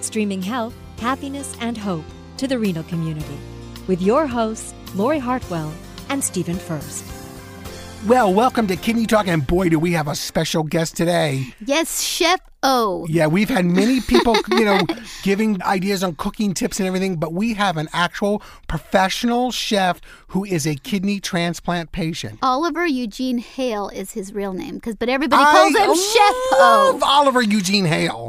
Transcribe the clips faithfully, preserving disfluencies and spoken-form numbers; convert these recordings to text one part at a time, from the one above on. streaming health, happiness, and hope to the renal community with your hosts, Lori Hartwell and Stephen First. Well, welcome to Kidney Talk, and boy, do we have a special guest today. Yes, Chef O. Yeah, we've had many people, you know, giving ideas on cooking tips and everything, but we have an actual professional chef who is a kidney transplant patient. Oliver Eugene Hale is his real name, because but everybody calls I him Chef O. I love Oliver Eugene Hale.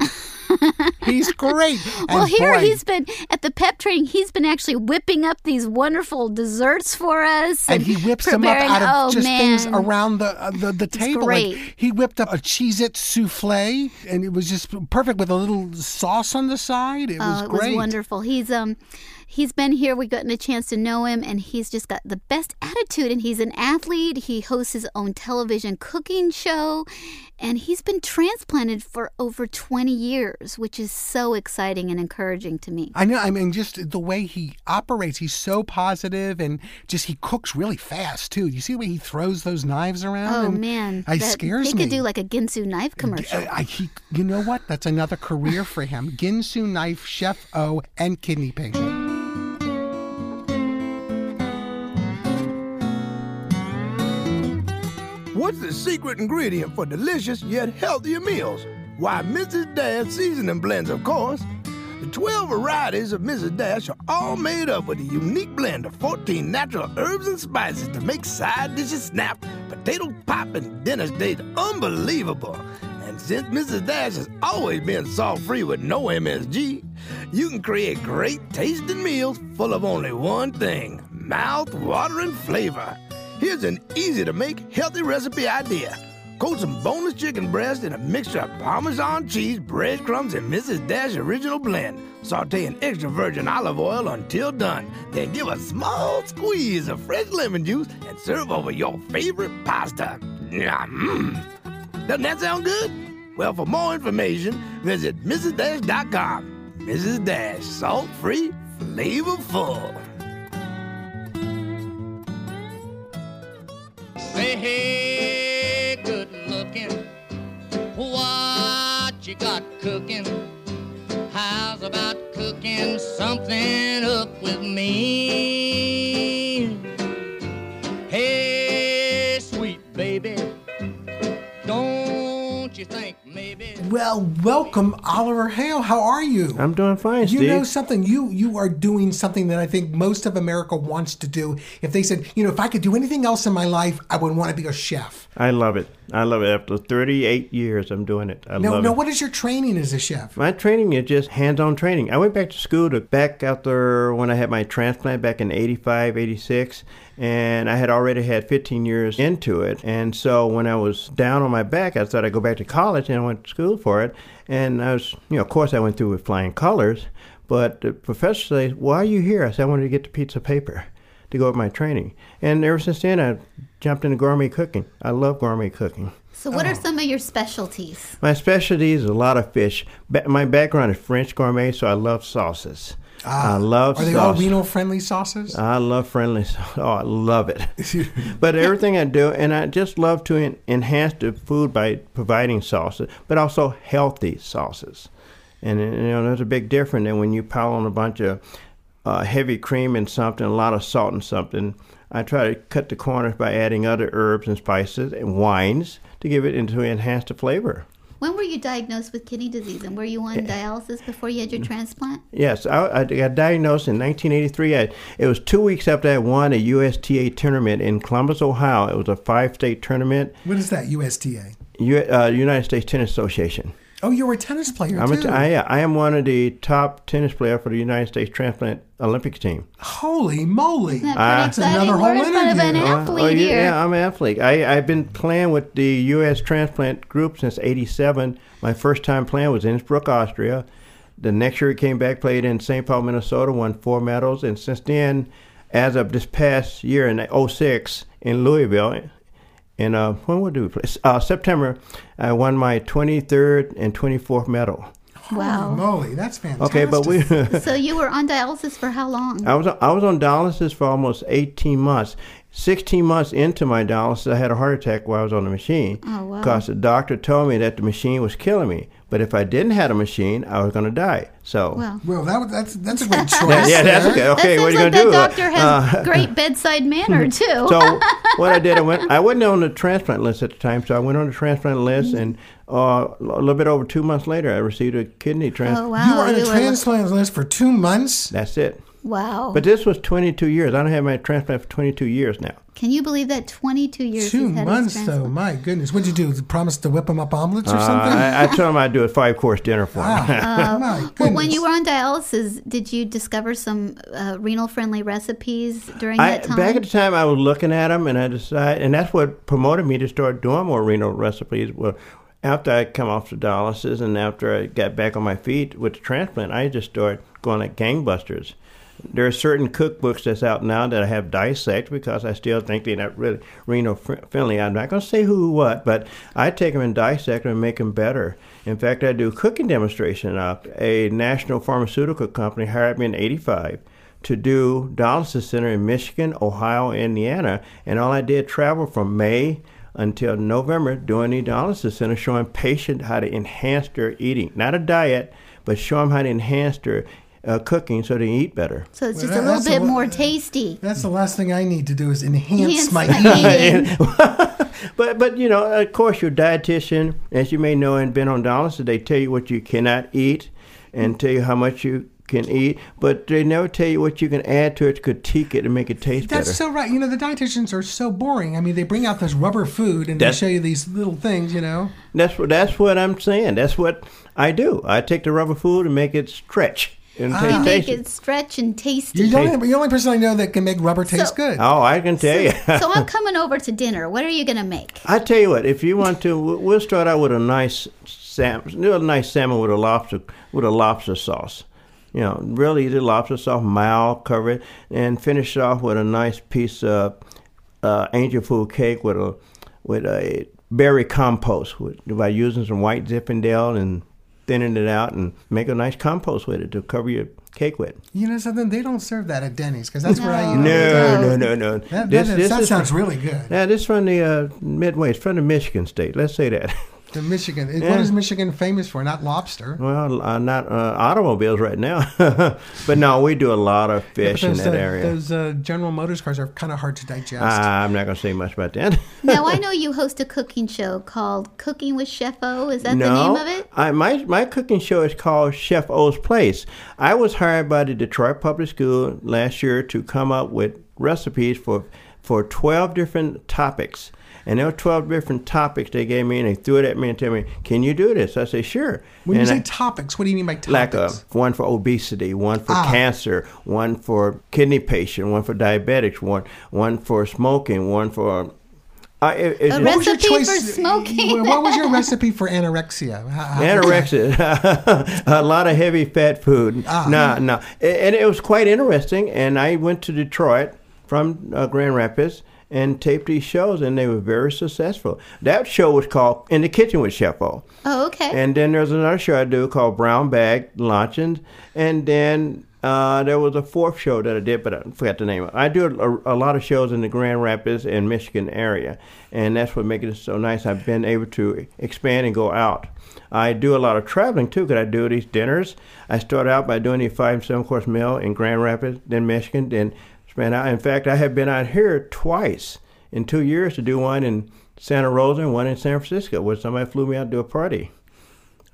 He's great. And well, here boy, he's been at the pep training. He's been actually whipping up these wonderful desserts for us, and, and he whips them up out of oh, just man. things around the uh, the, the table. Great. Like, he whipped up a Cheez-It souffle, and it was just perfect with a little sauce on the side. It was oh, it great. Was wonderful. He's um. He's been here. We've gotten a chance to know him, and he's just got the best attitude, and he's an athlete. He hosts his own television cooking show, and he's been transplanted for over twenty years, which is so exciting and encouraging to me. I know. I mean, just the way he operates, he's so positive, and just he cooks really fast, too. You see the way he throws those knives around? Oh, and man. It scares he me. He could do like a Ginsu knife commercial. I, I, he, you know what? That's another career for him. Ginsu knife, Chef O, and kidney patient. What's the secret ingredient for delicious yet healthier meals? Why, Missus Dash seasoning blends, of course. The twelve varieties of Missus Dash are all made up with a unique blend of fourteen natural herbs and spices to make side dishes snap, potato pop, and dinner stage unbelievable. And since Missus Dash has always been salt-free with no M S G, you can create great-tasting meals full of only one thing, mouth-watering flavor. Here's an easy-to-make, healthy recipe idea. Coat some boneless chicken breast in a mixture of Parmesan cheese, breadcrumbs, and Missus Dash original blend. Sauté in extra virgin olive oil until done. Then give a small squeeze of fresh lemon juice and serve over your favorite pasta. Mm. Doesn't that sound good? Well, for more information, visit Mrs Dash dot com. Missus Dash, salt-free, flavorful. Say, hey, good looking, what you got cooking? How's about cooking something up with me? Hey, sweet baby, don't you think maybe... Well, welcome, Oliver Hale. How are you? I'm doing fine, Steve. You know something? You you are doing something that I think most of America wants to do. If they said, you know, if I could do anything else in my life, I would want to be a chef. I love it. I love it. After thirty-eight years, I'm doing it. I now, love now, it. Now, what is your training as a chef? My training is just hands-on training. I went back to school to back out there when I had my transplant back in eighty-five, eighty-six, and I had already had fifteen years into it. And so when I was down on my back, I thought I'd go back to college, and I went to school for it. And I was, you know, of course I went through with flying colors, but the professor said, why are you here? I said, I wanted to get the piece of paper to go with my training. And ever since then, I jumped into gourmet cooking. I love gourmet cooking. So what oh. are some of your specialties? My specialties is a lot of fish. Ba- my background is French gourmet, so I love sauces. Ah, I love sauces. Are they sauce. all renal-friendly sauces? I love friendly sauces. Oh, I love it. But everything I do, and I just love to en- enhance the food by providing sauces, but also healthy sauces. And, you know, there's a big difference than when you pile on a bunch of Uh, heavy cream and something, a lot of salt and something. I try to cut the corners by adding other herbs and spices and wines to give it and to enhance the flavor. When were you diagnosed with kidney disease, and were you on dialysis before you had your transplant? Yes, I, I got diagnosed in nineteen eighty-three. I, it was two weeks after I won a U S T A tournament in Columbus, Ohio. It was a five-state tournament. What is that, U S T A? U, uh, United States Tennis Association. Oh, you were a tennis player, I'm too. A t- I, I am one of the top tennis players for the United States Transplant Olympic team. Holy moly. Isn't that uh, that's another whole interview. We're in front of an athlete uh, oh, here. Yeah, I'm an athlete. I, I've been playing with the U S Transplant Group since eighty-seven. My first time playing was in Innsbruck, Austria. The next year he came back, played in Saint Paul, Minnesota, won four medals. And since then, as of this past year in oh six in Louisville, in uh, when would we play? Uh, September, I won my twenty-third and twenty-fourth medal. Wow. Holy moly, that's fantastic. Okay, but we So you were on dialysis for how long? I was I was on dialysis for almost eighteen months. sixteen months into my dialysis, I had a heart attack while I was on the machine. Oh, wow. Because the doctor told me that the machine was killing me. But if I didn't have a machine, I was going to die. So, well, well that, that's that's a great choice. that, yeah, that's okay. Okay, that what are you like going to do? That doctor has uh, great bedside manner, too. So what I did, I went. I wasn't on the transplant list at the time, so I went on the transplant list, and uh, a little bit over two months later, I received a kidney transplant. Oh, wow. You were on the transplant list for two months? That's it. Wow. But this was twenty-two years. I don't have my transplant for twenty-two years now. Can you believe that? twenty-two years. Two months, though. My goodness. What did you do? Promise to whip them up omelets or uh, something? I, I told him I'd do a five-course dinner for him. Ah, uh, my goodness. Well, when you were on dialysis, did you discover some uh, renal-friendly recipes during I, that time? Back at the time, I was looking at them, and I decided, and that's what promoted me to start doing more renal recipes. Well, after I come off the dialysis and after I got back on my feet with the transplant, I just started going like gangbusters. There are certain cookbooks that's out now that I have dissected because I still think they're not really renal-friendly. I'm not going to say who what, but I take them and dissect them and make them better. In fact, I do cooking demonstration. Uh, a national pharmaceutical company hired me in eighty-five to do dialysis center in Michigan, Ohio, Indiana, and all I did travel from May until November doing the dialysis center, showing patients how to enhance their eating. Not a diet, but show them how to enhance their Uh, cooking so they eat better. So it's well, just a little bit a, more tasty. That's the last thing I need to do is enhance, enhance my eating. and, but, but, you know, of course, your dietitian, as you may know and been on dialysis, they tell you what you cannot eat and tell you how much you can eat, but they never tell you what you can add to it to critique it and make it taste better. That's so right. You know, the dietitians are so boring. I mean, they bring out this rubber food and that's, they show you these little things, you know. That's what, that's what I'm saying. That's what I do. I take the rubber food and make it stretch. And ah. make it stretch and tasty. You're the only, you're the only person I know that can make rubber taste so, good. Oh, I can tell so, you. So I'm coming over to dinner. What are you going to make? I tell you what, if you want to, we'll start out with a nice salmon, a nice salmon with a lobster with a lobster sauce. You know, really the lobster sauce, mild, cover it, and finish off with a nice piece of uh, angel food cake with a with a berry compost with, by using some white Zinfandel and thinning it out and make a nice compost with it to cover your cake with. You know something? They don't serve that at Denny's because that's no. where I eat. No, no, no, no. That, this, that, this that sounds from, really good. Yeah, this is from the uh, Midway. It's from the Michigan state. Let's say that. The Michigan. Yeah. What is Michigan famous for? Not lobster. Well, uh, not uh, automobiles right now. But no, we do a lot of fish yeah, those, in that uh, area. Those uh, General Motors cars are kind of hard to digest. Uh, I'm not going to say much about that. Now, I know you host a cooking show called Cooking with Chef O. Is that no, the name of it? I, my, my cooking show is called Chef O's Place. I was hired by the Detroit Public School last year to come up with recipes for, for twelve different topics. And there were twelve different topics they gave me, and they threw it at me and told me, can you do this? I said, sure. When and you say I, topics, what do you mean by topics? Like a, one for obesity, one for ah. cancer, one for kidney patient, one for diabetics, one one for smoking, one for... Uh, it, it, a recipe for smoking. What was your recipe for anorexia? How, anorexia. A lot of heavy fat food. Ah. No, no. And it was quite interesting, and I went to Detroit from uh, Grand Rapids, and taped these shows, and they were very successful. That show was called In the Kitchen with Chef O. Oh, okay. And then there's another show I do called Brown Bag Luncheons, and then uh, there was a fourth show that I did, but I forgot the name of it. I do a, a lot of shows in the Grand Rapids and Michigan area, and that's what makes it so nice. I've been able to expand and go out. I do a lot of traveling, too, because I do these dinners. I started out by doing a five- and seven-course meal in Grand Rapids, then Michigan, then Man, I, in fact, I have been out here twice in two years to do one in Santa Rosa and one in San Francisco where somebody flew me out to do a party.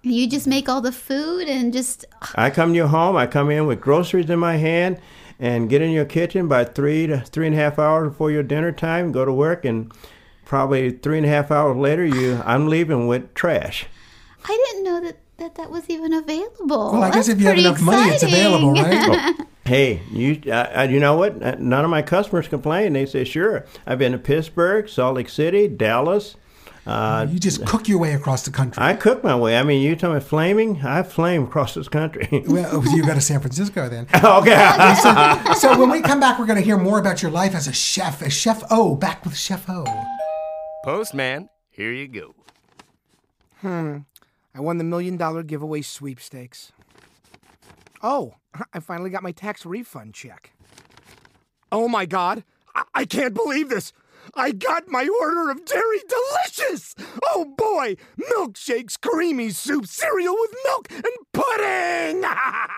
You just make all the food and just... I come to your home. I come in with groceries in my hand and get in your kitchen by three to three and a half hours before your dinner time, go to work, and probably three and a half hours later, you I'm leaving with trash. I didn't know that that, that was even available. Well, I guess That's if you have enough exciting. money, it's available, right? Well, hey, you uh, you know what? None of my customers complain. They say, sure. I've been to Pittsburgh, Salt Lake City, Dallas. Uh, you just cook your way across the country. I cook my way. I mean, you tell me flaming, I flame across this country. Well, you go to San Francisco then. Okay. so, so when we come back, we're going to hear more about your life as a chef, as Chef O, back with Chef O. Postman, here you go. Hmm. I won the million dollar giveaway sweepstakes. Oh, I finally got my tax refund check. Oh my God, I, I can't believe this. I got my order of dairy delicious! Oh boy! Milkshakes, creamy soup, cereal with milk, and pudding!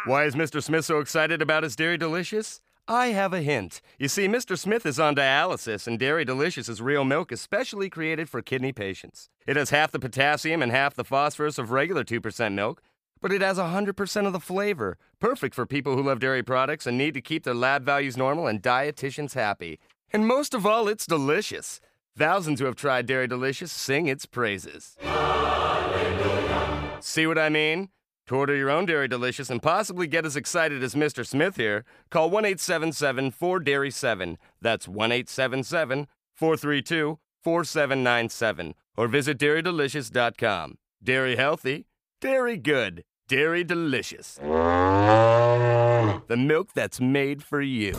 Why is Mister Smith so excited about his dairy delicious? I have a hint. You see, Mister Smith is on dialysis, and Dairy Delicious is real milk especially created for kidney patients. It has half the potassium and half the phosphorus of regular two percent milk, but it has one hundred percent of the flavor, perfect for people who love dairy products and need to keep their lab values normal and dietitians happy. And most of all, it's delicious. Thousands who have tried Dairy Delicious sing its praises. Hallelujah. See what I mean? To order your own Dairy Delicious and possibly get as excited as Mister Smith here, call one eight seven seven four dairy seven. That's one eight seven seven four three two four seven nine seven. Or visit dairy delicious dot com. Dairy healthy, dairy good, Dairy Delicious. The milk that's made for you.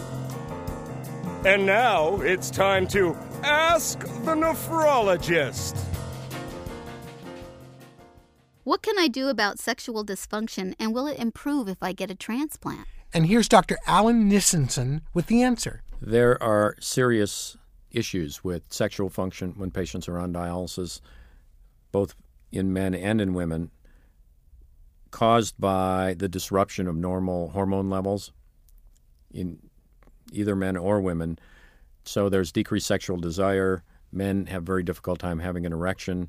And now it's time to Ask the Nephrologist. What can I do about sexual dysfunction, and will it improve if I get a transplant? And here's Doctor Alan Nissenson with the answer. There are serious issues with sexual function when patients are on dialysis, both in men and in women, caused by the disruption of normal hormone levels in either men or women. So there's decreased sexual desire. Men have very difficult time having an erection.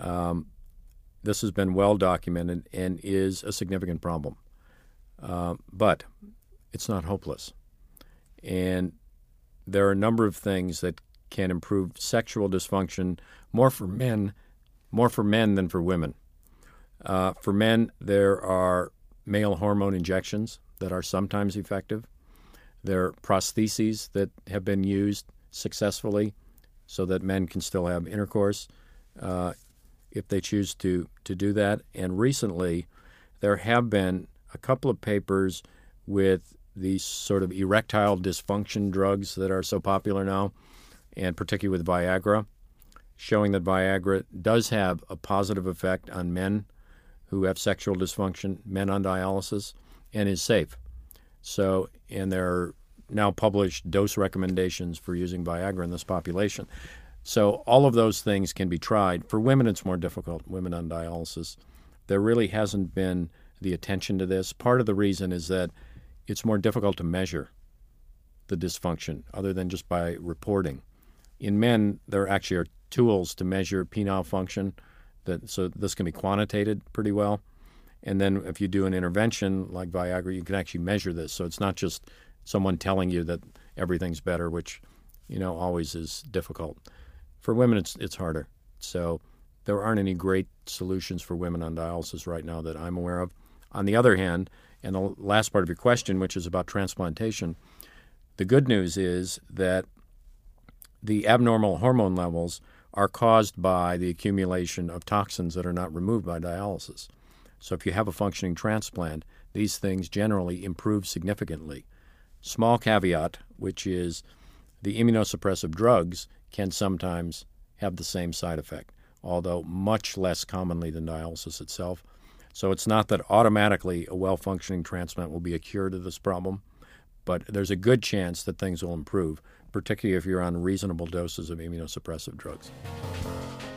Um, this has been well documented and is a significant problem. Uh, but it's not hopeless. And there are a number of things that can improve sexual dysfunction, more for men, more for men than for women. Uh, for men, there are male hormone injections that are sometimes effective. There are prostheses that have been used successfully so that men can still have intercourse uh, if they choose to, to do that. And recently, there have been a couple of papers with these sort of erectile dysfunction drugs that are so popular now, and particularly with Viagra, showing that Viagra does have a positive effect on men who have sexual dysfunction, men on dialysis, and is safe. So, and there are now published dose recommendations for using Viagra in this population. So all of those things can be tried. For women, it's more difficult, women on dialysis. There really hasn't been the attention to this. Part of the reason is that it's more difficult to measure the dysfunction other than just by reporting. In men, there actually are tools to measure penile function, that so this can be quantitated pretty well. And then if you do an intervention like Viagra, you can actually measure this. So it's not just someone telling you that everything's better, which, you know, always is difficult. For women, it's it's harder. So there aren't any great solutions for women on dialysis right now that I'm aware of. On the other hand, and the last part of your question, which is about transplantation, the good news is that the abnormal hormone levels are caused by the accumulation of toxins that are not removed by dialysis. So if you have a functioning transplant, these things generally improve significantly. Small caveat, which is the immunosuppressive drugs can sometimes have the same side effect, although much less commonly than dialysis itself. So it's not that automatically a well-functioning transplant will be a cure to this problem, but there's a good chance that things will improve, particularly if you're on reasonable doses of immunosuppressive drugs.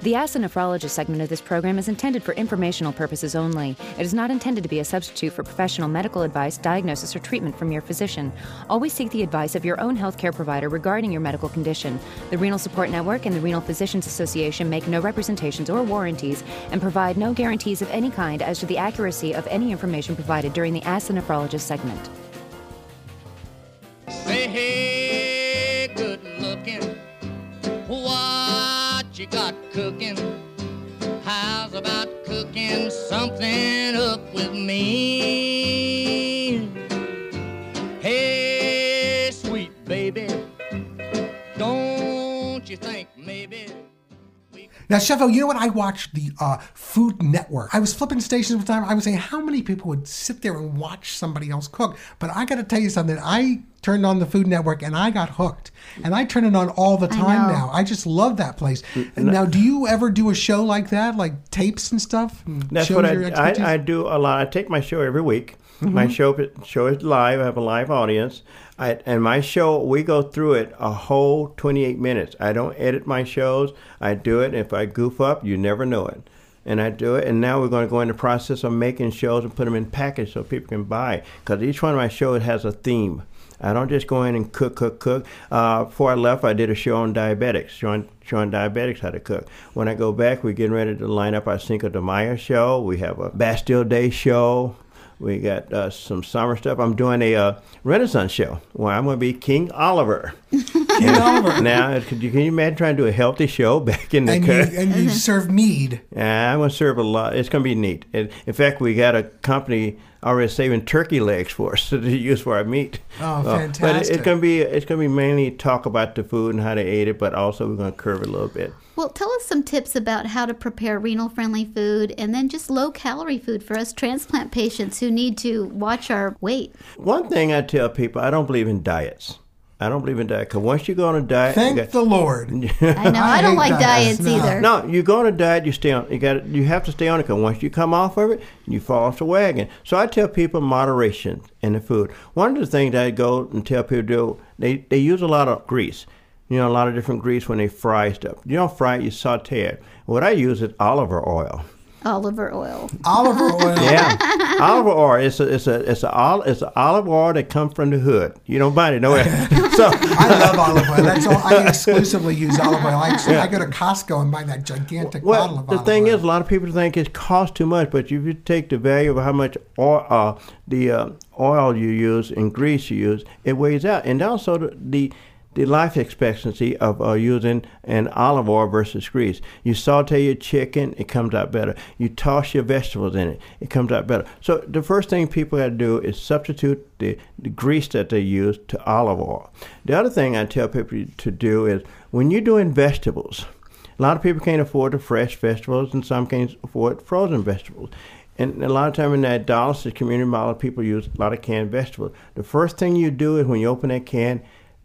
The Ask the Nephrologist segment of this program is intended for informational purposes only. It is not intended to be a substitute for professional medical advice, diagnosis, or treatment from your physician. Always seek the advice of your own healthcare provider regarding your medical condition. The Renal Support Network and the Renal Physicians Association make no representations or warranties and provide no guarantees of any kind as to the accuracy of any information provided during the Ask the Nephrologist segment. Say hey, good looking. What you got cooking? How's about cooking something up with me? Hey, sweet baby, don't you think maybe... Now, Chef O, you know what? I watched the uh, Food Network. I was flipping stations one time. I was saying, how many people would sit there and watch somebody else cook? But I got to tell you something. I turned on the Food Network, and I got hooked. And I turn it on all the time I now. I just love that place. And now, do you ever do a show like that, like tapes and stuff? And that's what I, I, I do a lot. I take my show every week. Mm-hmm. My show show is live. I have a live audience. I, and my show, we go through it a whole twenty-eight minutes. I don't edit my shows. I do it. If I goof up, you never know it. And I do it. And now we're going to go in the process of making shows and put them in package so people can buy. Because each one of my shows has a theme. I don't just go in and cook, cook, cook. Uh, before I left, I did a show on diabetics, showing, showing diabetics how to cook. When I go back, we're getting ready to line up our Cinco de Mayo show. We have a Bastille Day show. We got uh, some summer stuff. I'm doing a uh, Renaissance show where I'm going to be King Oliver. King Oliver. Now, can you imagine trying to do a healthy show back in the and cut? You, and you serve mead. Yeah, I'm going to serve a lot. It's going to be neat. It, in fact, we got a company already saving turkey legs for us to use for our meat. Oh, so, fantastic. But it, it's going to be it's going to be mainly talk about the food and how they ate it, but also we're going to curve it a little bit. Well, tell us some tips about how to prepare renal-friendly food and then just low-calorie food for us transplant patients who need to watch our weight. One thing I tell people, I don't believe in diets. I don't believe in diet. Because once you go on a diet... Thank got, the Lord. I know. I, I don't like diets, diets no. either. No, you go on a diet, you stay on. You got. You have to stay on it. Because once you come off of it, you fall off the wagon. So I tell people moderation in the food. One of the things I go and tell people to do, they, they use a lot of grease. You know, a lot of different grease when they fry stuff. You don't fry it, you saute it. What I use is olive oil. Oliver oil. Oliver oil. Yeah. Oliver oil. It's a, it's a, it's a, it's a olive oil that comes from the hood. You don't buy it nowhere. So I love olive oil. That's all. I exclusively use olive oil. I, yeah. I go to Costco and buy that gigantic well, bottle of olive oil. The thing is, a lot of people think it costs too much, but if you take the value of how much oil, uh, the uh, oil you use and grease you use, it weighs out. And also the, the The life expectancy of uh, using an olive oil versus grease. You saute your chicken, it comes out better. You toss your vegetables in it, it comes out better. So the first thing people got to do is substitute the, the grease that they use to olive oil. The other thing I tell people to do is when you're doing vegetables, a lot of people can't afford the fresh vegetables and some can't afford frozen vegetables. And a lot of time in that dialysis community, a lot of people use a lot of canned vegetables. The first thing you do is when you open that can,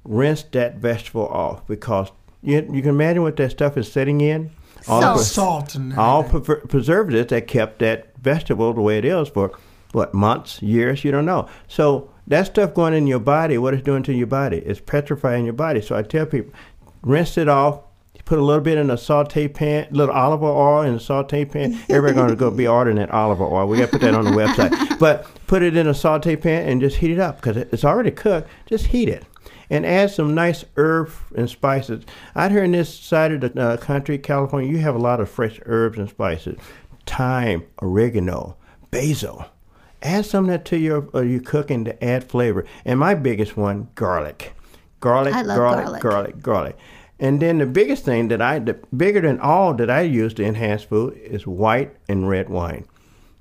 rinse that vegetable off because you you can imagine what that stuff is setting in. All salt, pres- salt and all per- preservatives that kept that vegetable the way it is for what months, years, you don't know. So that stuff going in your body, what it's doing to your body, it's petrifying your body. So I tell people, rinse it off. Put a little bit in a saute pan, little olive oil in a saute pan. Everybody's going to go be ordering that olive oil. We got to put that on the website. But put it in a saute pan and just heat it up because it's already cooked. Just heat it. And add some nice herbs and spices. Out here in this side of the uh, country, California, you have a lot of fresh herbs and spices. Thyme, oregano, basil. Add some of that to your uh, your cooking to add flavor. And my biggest one, garlic. Garlic, I love garlic, garlic, garlic, garlic. And then the biggest thing that I, the bigger than all that I use to enhance food is white and red wine.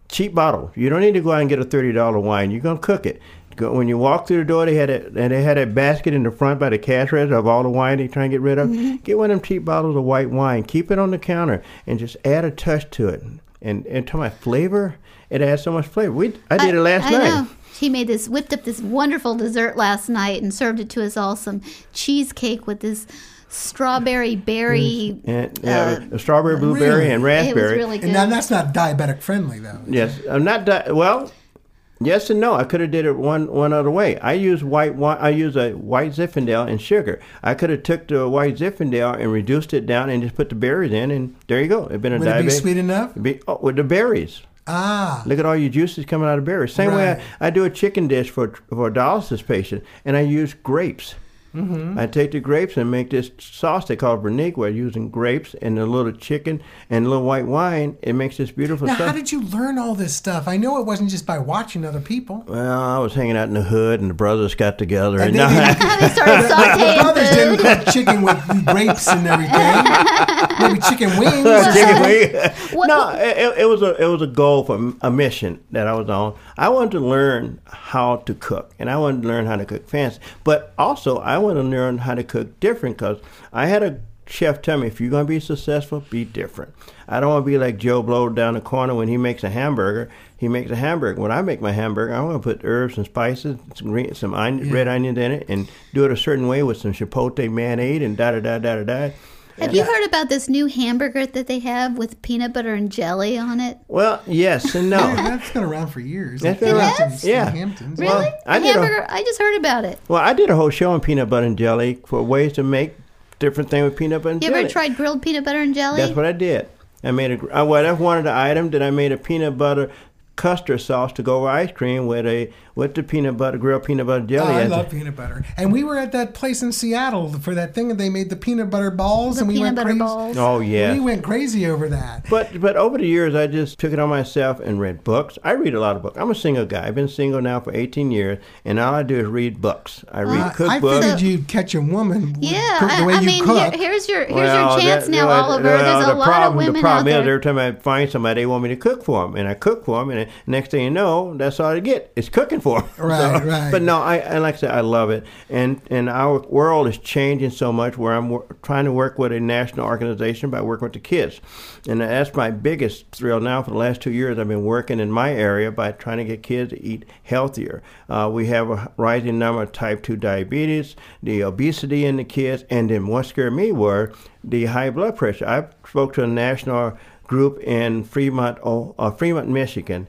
Cheap bottle. You don't need to go out and get a thirty dollar wine. You're going to cook it. When you walk through the door, they had a, and they had a basket in the front by the cash register of all the wine they trying to get rid of. Mm-hmm. Get one of them cheap bottles of white wine. Keep it on the counter and just add a touch to it. And and to my flavor, it adds so much flavor. We I did I, it last I night. Know. He made this, whipped up this wonderful dessert last night and served it to us all, some cheesecake with this strawberry berry. And, yeah, uh, strawberry, blueberry, really? And raspberry. It was really good. And now that's not diabetic friendly, though. Yes, it? I'm not, di- well... Yes and no. I could have did it one, one other way. I use white wine. I use a white Zinfandel and sugar. I could have took the white Zinfandel and reduced it down and just put the berries in, and there you go. It'd been a Would diabetic. It be sweet enough? It'd be, oh, with the berries. Ah. Look at all your juices coming out of berries. Same right. way I, I do a chicken dish for for a dialysis patient, and I use grapes. Mm-hmm. I take the grapes and make this sauce they call vernique, where using grapes and a little chicken and a little white wine. It makes this beautiful now, stuff. How did you learn all this stuff? I know it wasn't just by watching other people. Well, I was hanging out in the hood, and the brothers got together. And, and they, they, they started sauteing the brothers didn't cook chicken with grapes and everything. Maybe chicken wings. Chicken wings. What, no, what? It, it was a it was a goal for a mission that I was on. I wanted to learn how to cook, and I wanted to learn how to cook fancy, but also I I want to learn how to cook different because I had a Chef, tell me, if you're going to be successful, be different. I don't want to be like Joe Blow down the corner when he makes a hamburger. He makes a hamburger. When I make my hamburger, I want to put herbs and spices, some, green, some onion, yeah. red onions in it, and do it a certain way with some chipotle mayonnaise and da-da-da-da-da-da. Have and you I, heard about this new hamburger that they have with peanut butter and jelly on it? Well, yes and no. Yeah, that's been around for years. That's been around since yeah. Hamptons. Really? Well, I hamburger? A, I just heard about it. Well, I did a whole show on peanut butter and jelly for ways to make different things with peanut butter and you jelly. You ever tried grilled peanut butter and jelly? That's what I did. I made a. I, well, that's one of the items that I made a peanut butter custard sauce to go over ice cream with a with the peanut butter grilled peanut butter jelly. Oh, I love it. Peanut butter. And we were at that place in Seattle for that thing, and they made the peanut butter balls, the and we peanut went butter crazy. Balls. Oh yeah, we went crazy over that. But but over the years, I just took it on myself and read books. I read a lot of books. I'm a single guy. I've been single now for eighteen years, and all I do is read books. I read uh, cookbooks. I figured you'd catch a woman. Yeah, cook the way I you mean, cook. Here, here's your here's well, your chance that, now, well, Oliver. Well, There's the a lot problem, of women the problem out there. Is every time I find somebody, they want me to cook for them, and I cook for them, and next thing you know, that's all I get. It's cooking for them. Right, so, right. But no, I and like I said, I love it. And and our world is changing so much where I'm wor- trying to work with a national organization by working with the kids. And that's my biggest thrill now. For the last two years, I've been working in my area by trying to get kids to eat healthier. Uh, we have a rising number of type two diabetes, the obesity in the kids, and then what scared me were the high blood pressure. I spoke to a national group in Fremont, uh, Fremont, Michigan,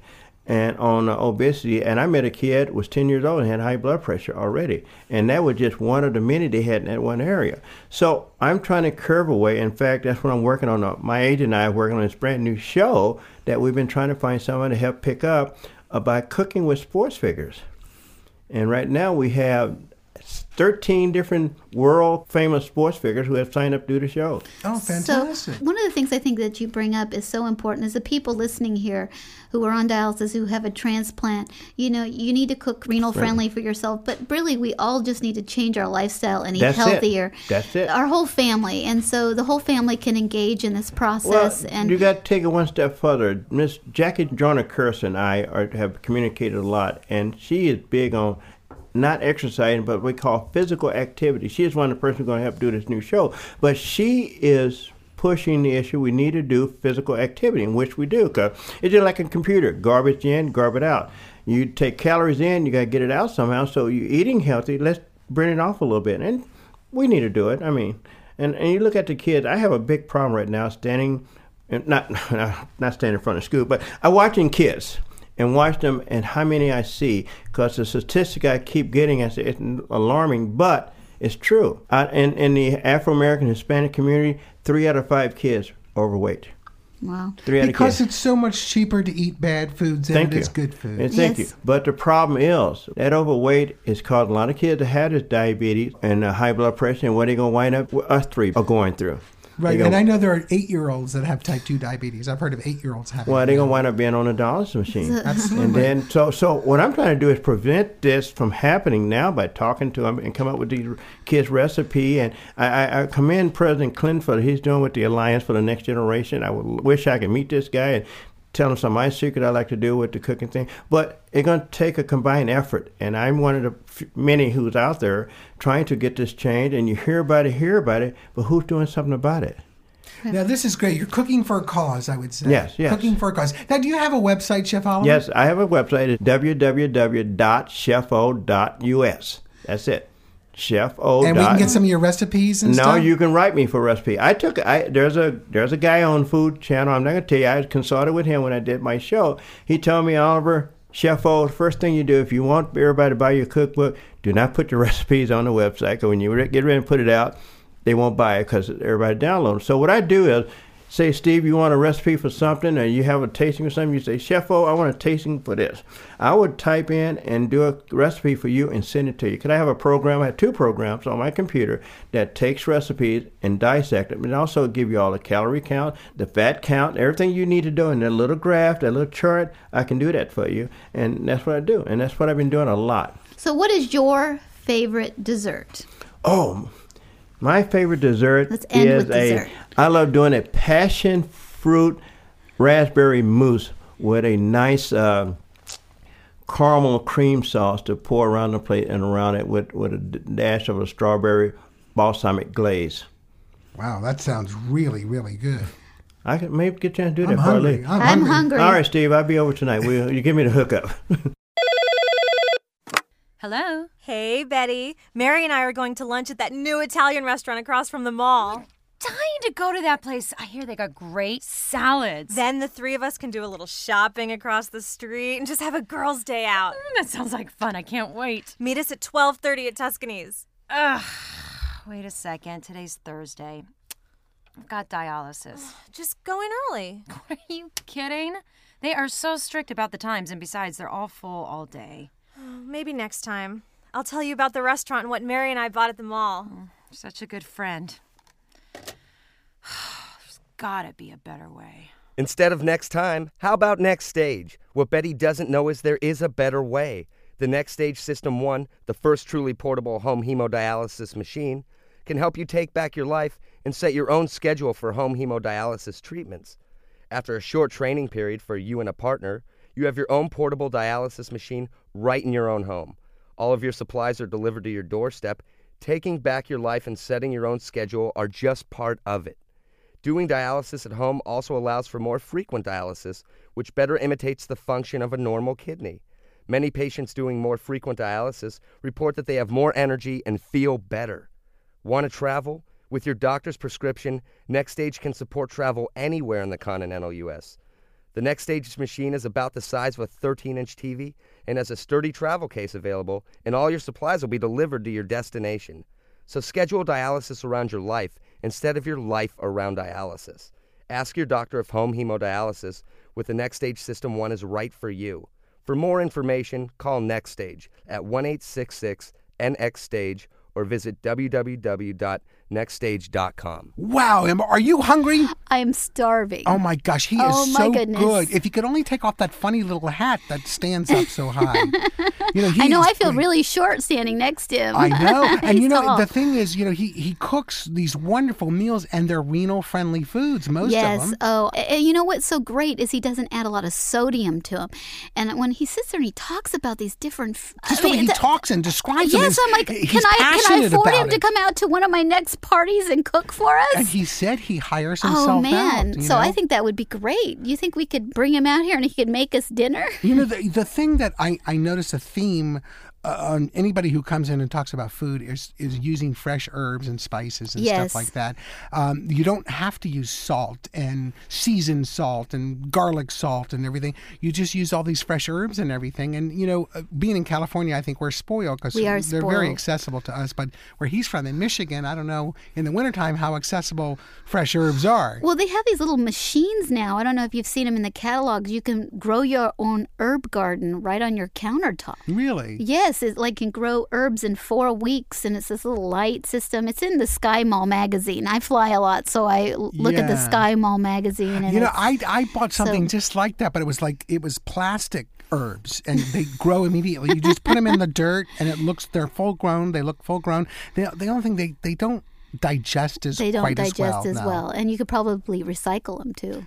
and on uh, obesity. And I met a kid who was ten years old and had high blood pressure already. And that was just one of the many they had in that one area. So I'm trying to curve away. In fact, that's what I'm working on. Uh, my agent and I are working on this brand new show that we've been trying to find someone to help pick up uh, by cooking with sports figures. And right now we have thirteen different world-famous sports figures who have signed up to do the show. Oh, fantastic. So one of the things I think that you bring up is so important is the people listening here who are on dialysis, who have a transplant. You know, you need to cook renal-friendly right. for yourself, but really we all just need to change our lifestyle and eat That's healthier. It. That's it. Our whole family. And so the whole family can engage in this process. Well, and you got to take it one step further. Miss Jackie Joyner-Kearse and I are, have communicated a lot, and she is big on not exercising, but we call physical activity. She is one of the persons who's going to help do this new show. But she is pushing the issue we need to do physical activity, in which we do. Because it's just like a computer, garbage in, garbage out. You take calories in, you got to get it out somehow. So you're eating healthy, let's burn it off a little bit. And we need to do it. I mean, and, and you look at the kids. I have a big problem right now standing, not, not standing in front of school, but I'm watching kids. And watch them and how many I see, because the statistic I keep getting, I say it's alarming, but it's true. I, in, in the Afro-American Hispanic community, three out of five kids are overweight. Wow. Three out because of kids. It's so much cheaper to eat bad foods than thank it you. Is good food. And thank yes. you. But the problem is that overweight is causing a lot of kids to have this diabetes and uh, high blood pressure, and what they're going to wind up with, us three are going through. Right, and I know there are eight-year-olds that have type two diabetes. I've heard of eight-year-olds having well, they're going to wind up being on a dialysis machine. Absolutely. And then, so, so what I'm trying to do is prevent this from happening now by talking to them and come up with the kids' recipe. And I, I commend President Clinton for what he's doing with the Alliance for the Next Generation. I would, wish I could meet this guy and tell him some of my secret I like to do with the cooking thing. But it's going to take a combined effort, and I'm one of the f- many who's out there trying to get this change, and you hear about it, hear about it, but who's doing something about it? Now, this is great. You're cooking for a cause, I would say. Yes, yes. Cooking for a cause. Now, do you have a website, Chef Oliver? Yes, I have a website. It's w w w dot chef o dot u s. That's it. Chef O. And we can get some of your recipes and no, stuff? No, you can write me for a recipe. I took, I, there's a there's a guy on Food Channel, I'm not going to tell you, I consulted with him when I did my show. He told me, Oliver, Chef O, the first thing you do, if you want everybody to buy your cookbook, do not put your recipes on the website, because when you get ready to put it out, they won't buy it because everybody downloads. So what I do is, say, Steve, you want a recipe for something, or you have a tasting for something, you say, Chef O, I want a tasting for this. I would type in and do a recipe for you and send it to you. Because I have a program, I have two programs on my computer that takes recipes and dissect them, and also give you all the calorie count, the fat count, everything you need to do, and that little graph, that little chart, I can do that for you. And that's what I do, and that's what I've been doing a lot. So what is your favorite dessert? Oh, my favorite dessert Let's end is with dessert. a, I love doing a passion fruit raspberry mousse with a nice uh, caramel cream sauce to pour around the plate and around it with, with a dash of a strawberry balsamic glaze. Wow, that sounds really, really good. I could maybe get a chance to do that for later. I'm, I'm hungry. hungry. All right, Steve, I'll be over tonight. Will you give me the hookup? Hello. Hey, Betty. Mary and I are going to lunch at that new Italian restaurant across from the mall. Dying to go to that place. I hear they got great salads. Then the three of us can do a little shopping across the street and just have a girls' day out. Mm, that sounds like fun. I can't wait. Meet us at twelve thirty at Tuscany's. Ugh. Wait a second. Today's Thursday. I've got dialysis. Just go in early. Are you kidding? They are so strict about the times, and besides, they're all full all day. Maybe next time. I'll tell you about the restaurant and what Mary and I bought at the mall. Mm, such a good friend. There's gotta be a better way. Instead of next time, how about Next Stage? What Betty doesn't know is there is a better way. The NxStage System One, the first truly portable home hemodialysis machine, can help you take back your life and set your own schedule for home hemodialysis treatments. After a short training period for you and a partner, you have your own portable dialysis machine right in your own home. All of your supplies are delivered to your doorstep. Taking back your life and setting your own schedule are just part of it. Doing dialysis at home also allows for more frequent dialysis, which better imitates the function of a normal kidney. Many patients doing more frequent dialysis report that they have more energy and feel better. Want to travel? With your doctor's prescription, NxStage can support travel anywhere in the continental U S The NxStage machine is about the size of a thirteen-inch T V and has a sturdy travel case available, and all your supplies will be delivered to your destination. So schedule dialysis around your life instead of your life around dialysis. Ask your doctor if home hemodialysis with the NxStage System One is right for you. For more information, call NxStage at one eight six six N X Stage or visit w w w dot next stage dot com. Wow, Emma, are you hungry? I am starving. Oh, my gosh. He oh is so goodness. good. If you could only take off that funny little hat that stands up so high. you know, I know. Is, I feel really short standing next to him. I know. And, you know, tall. the thing is, you know, he, he cooks these wonderful meals, and they're renal-friendly foods, most yes. of them. Yes. Oh, and you know what's so great is he doesn't add a lot of sodium to them. And when he sits there and he talks about these different... F- Just the I mean, way he th- talks and describes yes, them. Yes, I'm like, can I, can I afford him it? to come out to one of my next parties and cook for us? And he said he hires himself out. Oh, man. Out, so know? I think that would be great. You think we could bring him out here and he could make us dinner? You know, the, the thing that I, I notice a theme uh, on anybody who comes in and talks about food is, is using fresh herbs and spices and yes. stuff like that. Um, you don't have to use salt and seasoned salt and garlic salt and everything. You just use all these fresh herbs and everything. And, you know, being in California, I think we're spoiled because we they're spoiled. very accessible to us. But where he's from in Michigan, I don't know in the wintertime how accessible fresh herbs are. Well, they have these little machines now. I don't know if you've seen them in the catalogs. You can grow your own herb garden right on your countertop. Really? Yes, it like can grow herbs in four weeks, and it's this little light system. It's in the Sky Mall magazine. I fly a lot, so I look yeah. at the Sky Mall magazine. And you know, I I bought something so, just like that, but it was like it was plastic herbs, and they grow immediately. You just put them in the dirt, and it looks they're full grown. They look full grown. They, the only thing they they don't digest as they don't quite digest as well. As no. well, and you could probably recycle them too.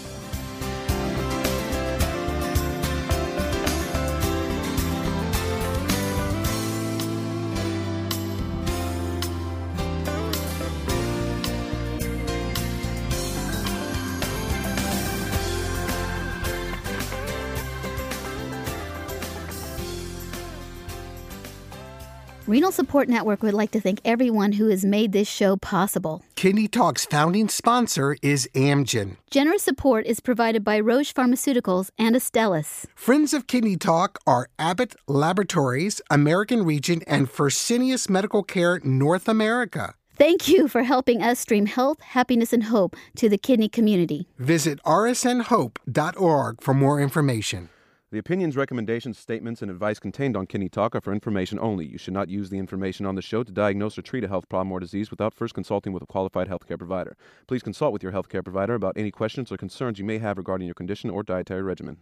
Renal Support Network would like to thank everyone who has made this show possible. Kidney Talk's founding sponsor is Amgen. Generous support is provided by Roche Pharmaceuticals and Astellas. Friends of Kidney Talk are Abbott Laboratories, American Regent, and Fresenius Medical Care North America. Thank you for helping us stream health, happiness, and hope to the kidney community. Visit r s n hope dot org for more information. The opinions, recommendations, statements, and advice contained on Kidney Talk are for information only. You should not use the information on the show to diagnose or treat a health problem or disease without first consulting with a qualified healthcare provider. Please consult with your healthcare provider about any questions or concerns you may have regarding your condition or dietary regimen.